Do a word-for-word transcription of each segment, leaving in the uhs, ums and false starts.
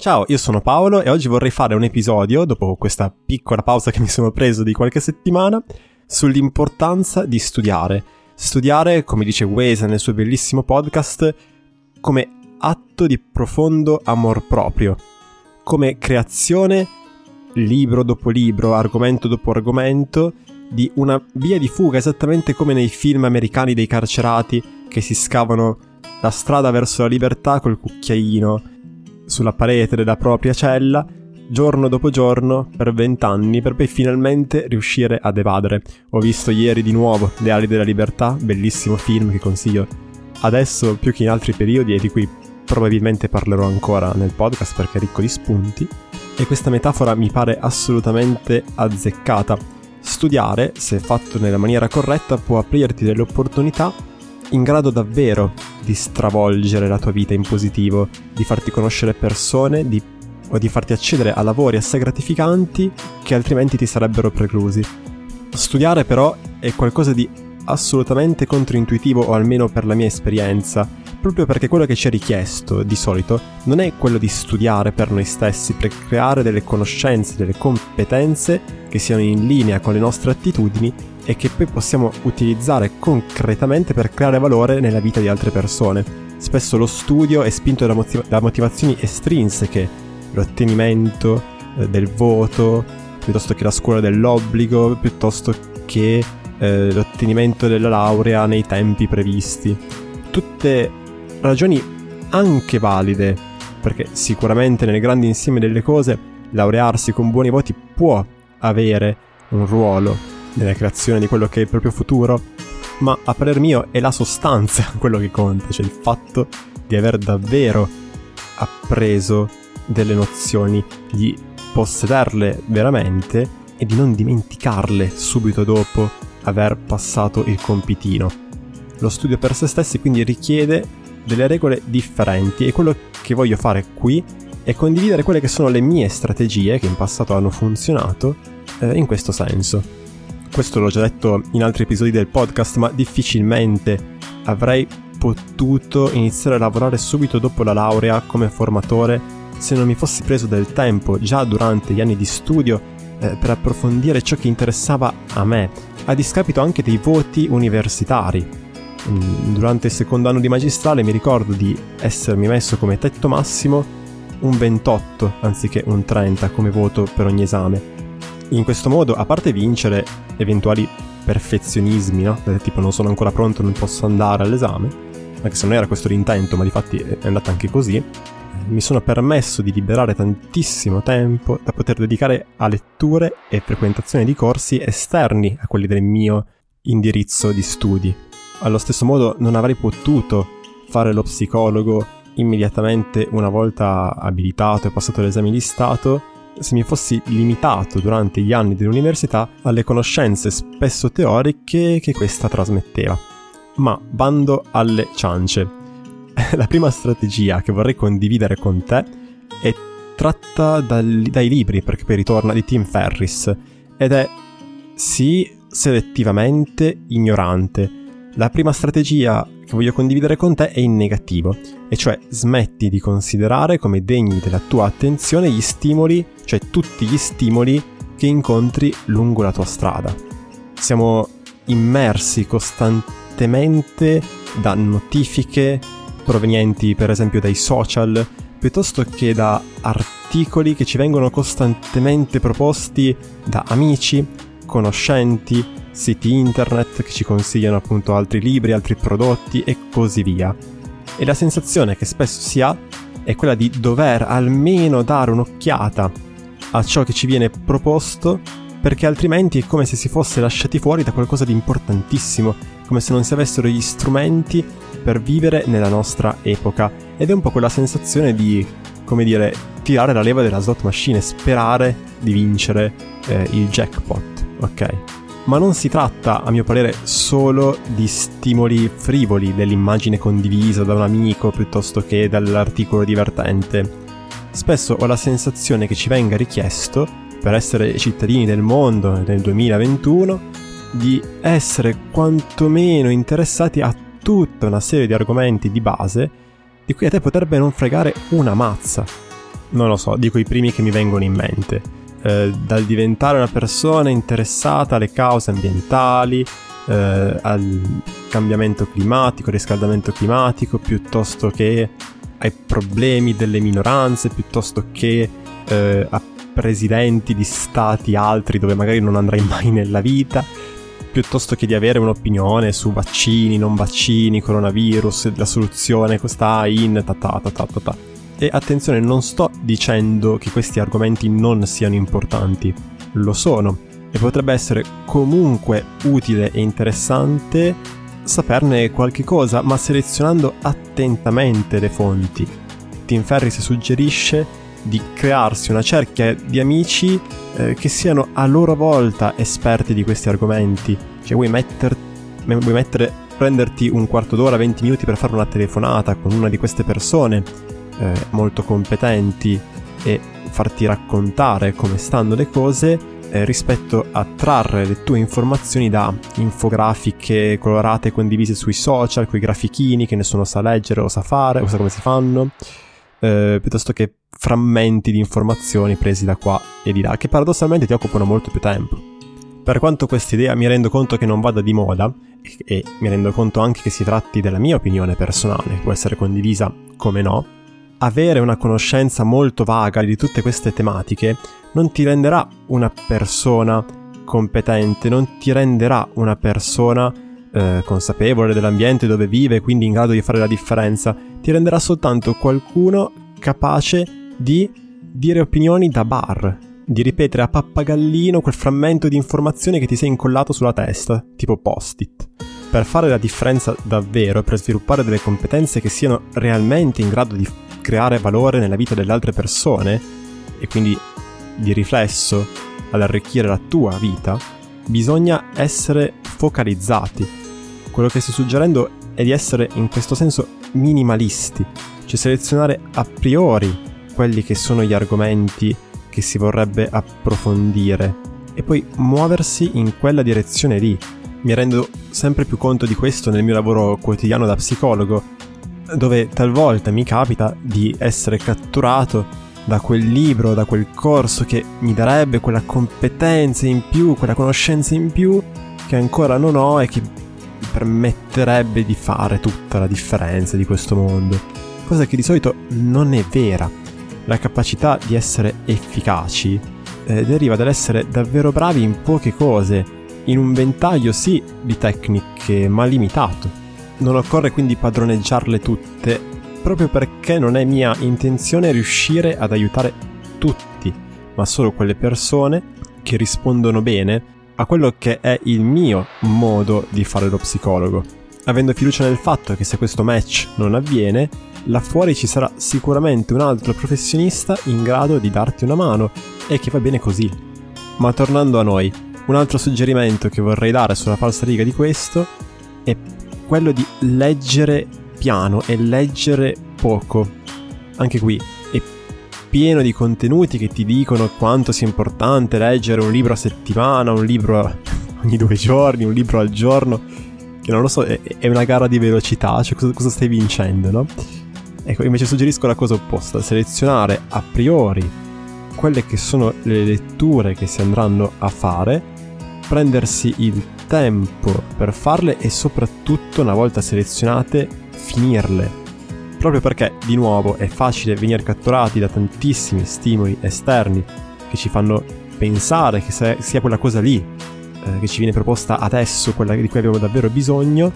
Ciao, io sono Paolo e oggi vorrei fare un episodio, dopo questa piccola pausa che mi sono preso di qualche settimana, sull'importanza di studiare. Studiare, come dice Waze nel suo bellissimo podcast, come atto di profondo amor proprio, come creazione, libro dopo libro, argomento dopo argomento, di una via di fuga, esattamente come nei film americani dei carcerati che si scavano la strada verso la libertà col cucchiaino sulla parete della propria cella, giorno dopo giorno, per vent'anni, per poi finalmente riuscire ad evadere. Ho visto ieri di nuovo Le Ali della Libertà, bellissimo film che consiglio adesso più che in altri periodi e di cui probabilmente parlerò ancora nel podcast perché è ricco di spunti, e questa metafora mi pare assolutamente azzeccata. Studiare, se fatto nella maniera corretta, può aprirti delle opportunità in grado davvero di stravolgere la tua vita in positivo, di farti conoscere persone di, o di farti accedere a lavori assai gratificanti che altrimenti ti sarebbero preclusi. Studiare però è qualcosa di assolutamente controintuitivo, o almeno per la mia esperienza, proprio perché quello che ci è richiesto di solito non è quello di studiare per noi stessi, per creare delle conoscenze, delle competenze che siano in linea con le nostre attitudini e che poi possiamo utilizzare concretamente per creare valore nella vita di altre persone. Spesso lo studio è spinto da, motiv- da motivazioni estrinseche, l'ottenimento eh, del voto, piuttosto che la scuola dell'obbligo, piuttosto che eh, l'ottenimento della laurea nei tempi previsti. Tutte ragioni anche valide, perché sicuramente nel grande insieme delle cose laurearsi con buoni voti può avere un ruolo nella creazione di quello che è il proprio futuro, ma a parer mio è la sostanza quello che conta, cioè il fatto di aver davvero appreso delle nozioni, di possederle veramente e di non dimenticarle subito dopo aver passato il compitino. Lo studio per se stessi quindi richiede delle regole differenti, e quello che voglio fare qui e condividere quelle che sono le mie strategie che in passato hanno funzionato eh, in questo senso. Questo l'ho già detto in altri episodi del podcast, ma difficilmente avrei potuto iniziare a lavorare subito dopo la laurea come formatore se non mi fossi preso del tempo già durante gli anni di studio eh, per approfondire ciò che interessava a me, a discapito anche dei voti universitari. Durante il secondo anno di magistrale mi ricordo di essermi messo come tetto massimo un ventotto anziché un trenta come voto per ogni esame. In questo modo, a parte vincere eventuali perfezionismi, no? Tipo non sono ancora pronto, non posso andare all'esame, anche se non era questo l'intento, ma difatti è andata anche così, mi sono permesso di liberare tantissimo tempo da poter dedicare a letture e frequentazione di corsi esterni a quelli del mio indirizzo di studi. Allo stesso modo non avrei potuto fare lo psicologo immediatamente una volta abilitato e passato l'esame di Stato se mi fossi limitato durante gli anni dell'università alle conoscenze spesso teoriche che questa trasmetteva. Ma bando alle ciance. La prima strategia che vorrei condividere con te è tratta dal, dai libri, perché poi ritorna, di Tim Ferriss, ed è sii selettivamente ignorante. La prima strategia che voglio condividere con te è in negativo, e cioè smetti di considerare come degni della tua attenzione gli stimoli, cioè tutti gli stimoli che incontri lungo la tua strada. Siamo immersi costantemente da notifiche provenienti per esempio dai social, piuttosto che da articoli che ci vengono costantemente proposti da amici, conoscenti, siti internet che ci consigliano appunto altri libri, altri prodotti e così via. E la sensazione che spesso si ha è quella di dover almeno dare un'occhiata a ciò che ci viene proposto, perché altrimenti è come se si fosse lasciati fuori da qualcosa di importantissimo, come se non si avessero gli strumenti per vivere nella nostra epoca. Ed è un po' quella sensazione di, come dire, tirare la leva della slot machine e sperare di vincere eh, il jackpot, ok? Ma non si tratta, a mio parere, solo di stimoli frivoli, dell'immagine condivisa da un amico piuttosto che dall'articolo divertente. Spesso ho la sensazione che ci venga richiesto, per essere cittadini del mondo nel duemilaventuno, di essere quantomeno interessati a tutta una serie di argomenti di base di cui a te potrebbe non fregare una mazza. non lo so, dico i primi che mi vengono in mente, eh, dal diventare una persona interessata alle cause ambientali, eh, al cambiamento climatico, riscaldamento climatico, piuttosto che ai problemi delle minoranze, piuttosto che eh, a presidenti di stati altri dove magari non andrai mai nella vita, piuttosto che di avere un'opinione su vaccini, non vaccini, coronavirus, la soluzione sta in ta ta ta ta ta ta. E attenzione, non sto dicendo che questi argomenti non siano importanti, lo sono, e potrebbe essere comunque utile e interessante saperne qualche cosa, ma selezionando attentamente le fonti. Tim Ferriss suggerisce di crearsi una cerchia di amici eh, che siano a loro volta esperti di questi argomenti. Cioè vuoi, metter, vuoi mettere, prenderti un quarto d'ora, venti minuti per fare una telefonata con una di queste persone eh, molto competenti e farti raccontare come stanno le cose eh, rispetto a trarre le tue informazioni da infografiche colorate condivise sui social, quei grafichini che nessuno sa leggere o sa fare o sa come si fanno. Eh, piuttosto che frammenti di informazioni presi da qua e di là, che paradossalmente ti occupano molto più tempo. Per quanto questa idea mi rendo conto che non vada di moda, e, e mi rendo conto anche che si tratti della mia opinione personale, può essere condivisa come no, avere una conoscenza molto vaga di tutte queste tematiche non ti renderà una persona competente, non ti renderà una persona Eh, consapevole dell'ambiente dove vive, quindi in grado di fare la differenza. Ti renderà soltanto qualcuno capace di dire opinioni da bar, di ripetere a pappagallino quel frammento di informazione che ti sei incollato sulla testa, tipo post-it. Per fare la differenza davvero e per sviluppare delle competenze che siano realmente in grado di creare valore nella vita delle altre persone e quindi di riflesso ad arricchire la tua vita, bisogna essere focalizzati. Quello che sto suggerendo è di essere in questo senso minimalisti, cioè selezionare a priori quelli che sono gli argomenti che si vorrebbe approfondire e poi muoversi in quella direzione lì. Mi rendo sempre più conto di questo nel mio lavoro quotidiano da psicologo, dove talvolta mi capita di essere catturato da quel libro, da quel corso che mi darebbe quella competenza in più, quella conoscenza in più che ancora non ho e che mi permetterebbe di fare tutta la differenza di questo mondo. Cosa che di solito non è vera. La capacità di essere efficaci eh, deriva dall'essere davvero bravi in poche cose, in un ventaglio sì di tecniche, ma limitato. Non occorre quindi padroneggiarle tutte, proprio perché non è mia intenzione riuscire ad aiutare tutti, ma solo quelle persone che rispondono bene a quello che è il mio modo di fare lo psicologo, avendo fiducia nel fatto che se questo match non avviene, là fuori ci sarà sicuramente un altro professionista in grado di darti una mano e che va bene così. Ma tornando a noi, un altro suggerimento che vorrei dare sulla falsa riga di questo è quello di leggere piano e leggere poco. Anche qui è pieno di contenuti che ti dicono quanto sia importante leggere un libro a settimana, un libro ogni due giorni, un libro al giorno, che non lo so, è una gara di velocità, cioè cosa, cosa stai vincendo, no? Ecco, invece suggerisco la cosa opposta, selezionare a priori quelle che sono le letture che si andranno a fare, prendersi il tempo per farle e soprattutto, una volta selezionate, finirle. Proprio perché, di nuovo, è facile venire catturati da tantissimi stimoli esterni che ci fanno pensare che sia quella cosa lì, eh, che ci viene proposta adesso, quella di cui abbiamo davvero bisogno,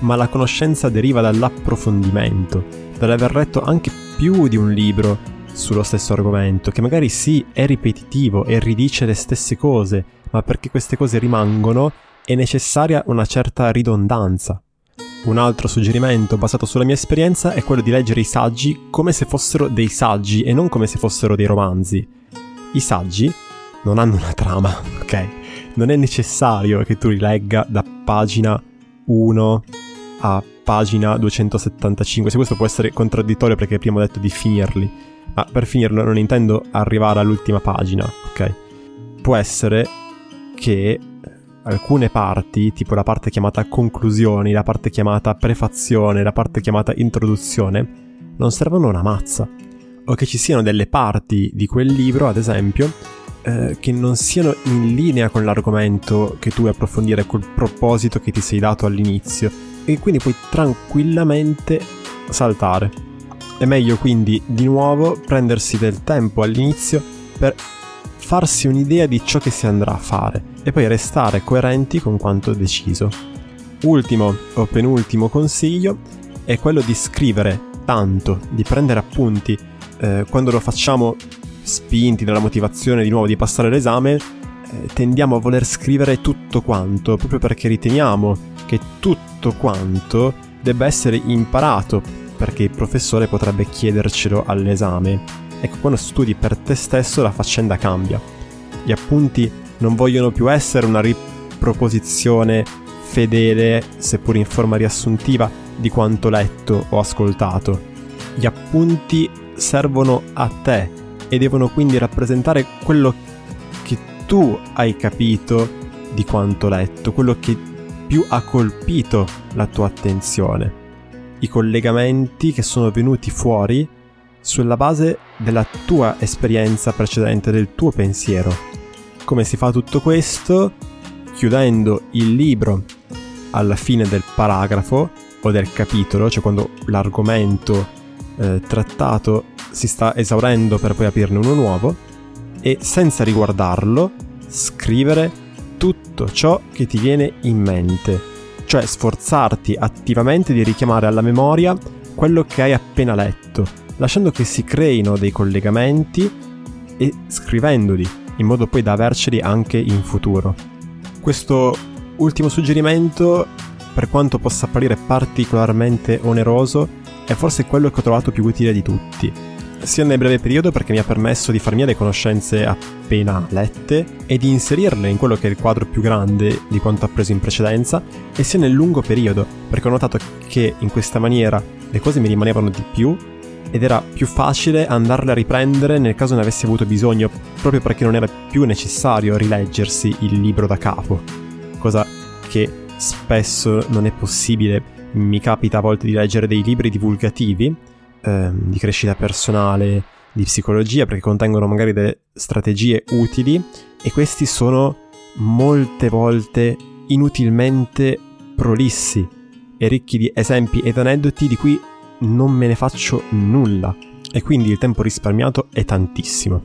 ma la conoscenza deriva dall'approfondimento, dall'aver letto anche più di un libro sullo stesso argomento, che magari sì, è ripetitivo e ridice le stesse cose, ma perché queste cose rimangono è necessaria una certa ridondanza. Un altro suggerimento basato sulla mia esperienza è quello di leggere i saggi come se fossero dei saggi e non come se fossero dei romanzi. I saggi non hanno una trama, ok? Non è necessario che tu li legga da pagina uno a pagina duecentosettantacinque, se questo può essere contraddittorio perché prima ho detto di finirli, ma per finirlo non intendo arrivare all'ultima pagina, ok? Può essere che alcune parti, tipo la parte chiamata conclusioni, la parte chiamata prefazione, la parte chiamata introduzione, non servono una mazza. o che ci siano delle parti di quel libro, ad esempio, eh, che non siano in linea con l'argomento che tu vuoi approfondire, col proposito che ti sei dato all'inizio, e quindi puoi tranquillamente saltare. È meglio quindi, di nuovo, prendersi del tempo all'inizio per farsi un'idea di ciò che si andrà a fare e poi restare coerenti con quanto deciso. Ultimo o penultimo consiglio è quello di scrivere tanto, di prendere appunti. Eh, quando lo facciamo spinti dalla motivazione di nuovo di passare l'esame, eh, tendiamo a voler scrivere tutto quanto, proprio perché riteniamo che tutto quanto debba essere imparato, perché il professore potrebbe chiedercelo all'esame. Ecco, quando studi per te stesso la faccenda cambia. Gli appunti non vogliono più essere una riproposizione fedele, seppur in forma riassuntiva, di quanto letto o ascoltato. Gli appunti servono a te e devono quindi rappresentare quello che tu hai capito di quanto letto, quello che più ha colpito la tua attenzione. I collegamenti che sono venuti fuori sulla base della tua esperienza precedente, del tuo pensiero. Come si fa tutto questo? Chiudendo il libro alla fine del paragrafo o del capitolo, cioè quando l'argomento eh, trattato si sta esaurendo per poi aprirne uno nuovo, e senza riguardarlo scrivere tutto ciò che ti viene in mente, cioè sforzarti attivamente di richiamare alla memoria quello che hai appena letto, lasciando che si creino dei collegamenti e scrivendoli, in modo poi da averceli anche in futuro. Questo ultimo suggerimento, per quanto possa apparire particolarmente oneroso, è forse quello che ho trovato più utile di tutti, sia nel breve periodo perché mi ha permesso di far mie le conoscenze appena lette e di inserirle in quello che è il quadro più grande di quanto appreso in precedenza, e sia nel lungo periodo perché ho notato che in questa maniera le cose mi rimanevano di più ed era più facile andarle a riprendere nel caso ne avessi avuto bisogno, proprio perché non era più necessario rileggersi il libro da capo, cosa che spesso non è possibile. Mi capita a volte di leggere dei libri divulgativi ehm, di crescita personale, di psicologia, perché contengono magari delle strategie utili, e questi sono molte volte inutilmente prolissi e ricchi di esempi ed aneddoti di cui non me ne faccio nulla, e quindi il tempo risparmiato è tantissimo.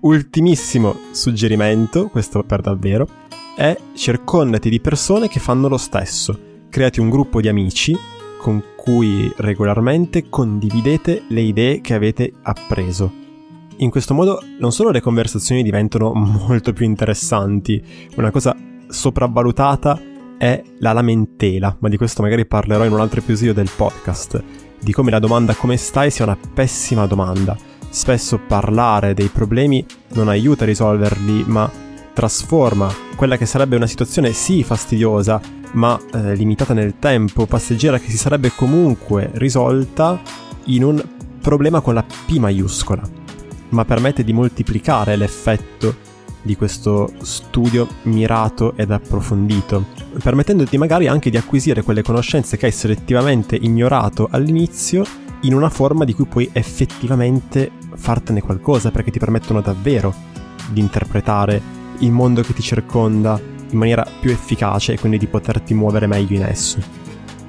Ultimissimo suggerimento, questo per davvero, è circondati di persone che fanno lo stesso. Creati un gruppo di amici con cui regolarmente condividete le idee che avete appreso. In questo modo non solo le conversazioni diventano molto più interessanti, una cosa sopravvalutata è la lamentela, ma di questo magari parlerò in un altro episodio del podcast, di come la domanda come stai sia una pessima domanda. Spesso parlare dei problemi non aiuta a risolverli, ma trasforma quella che sarebbe una situazione sì fastidiosa, ma eh, limitata nel tempo, passeggera, che si sarebbe comunque risolta, in un problema con la P maiuscola, ma permette di moltiplicare l'effetto di questo studio mirato ed approfondito, permettendoti magari anche di acquisire quelle conoscenze che hai selettivamente ignorato all'inizio in una forma di cui puoi effettivamente fartene qualcosa, perché ti permettono davvero di interpretare il mondo che ti circonda in maniera più efficace e quindi di poterti muovere meglio in esso.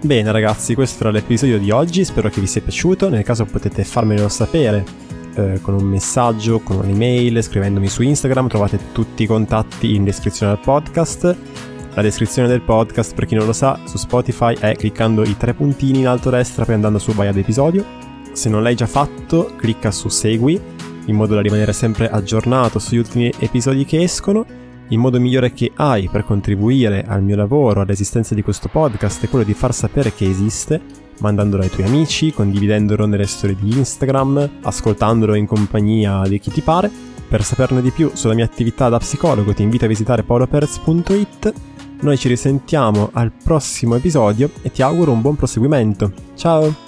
Bene ragazzi, questo era l'episodio di oggi, spero che vi sia piaciuto, nel caso potete farmelo sapere con un messaggio, con un'email, scrivendomi su Instagram, trovate tutti i contatti in descrizione al podcast. La descrizione del podcast, per chi non lo sa, su Spotify è cliccando i tre puntini in alto a destra, poi andando su vai ad episodio. Se non l'hai già fatto, clicca su segui, in modo da rimanere sempre aggiornato sugli ultimi episodi che escono. Il modo migliore che hai per contribuire al mio lavoro, all'esistenza di questo podcast, è quello di far sapere che esiste, mandandolo ai tuoi amici, condividendolo nelle storie di Instagram, ascoltandolo in compagnia di chi ti pare. Per saperne di più sulla mia attività da psicologo ti invito a visitare paolo perz punto it. Noi ci risentiamo al prossimo episodio e ti auguro un buon proseguimento. Ciao!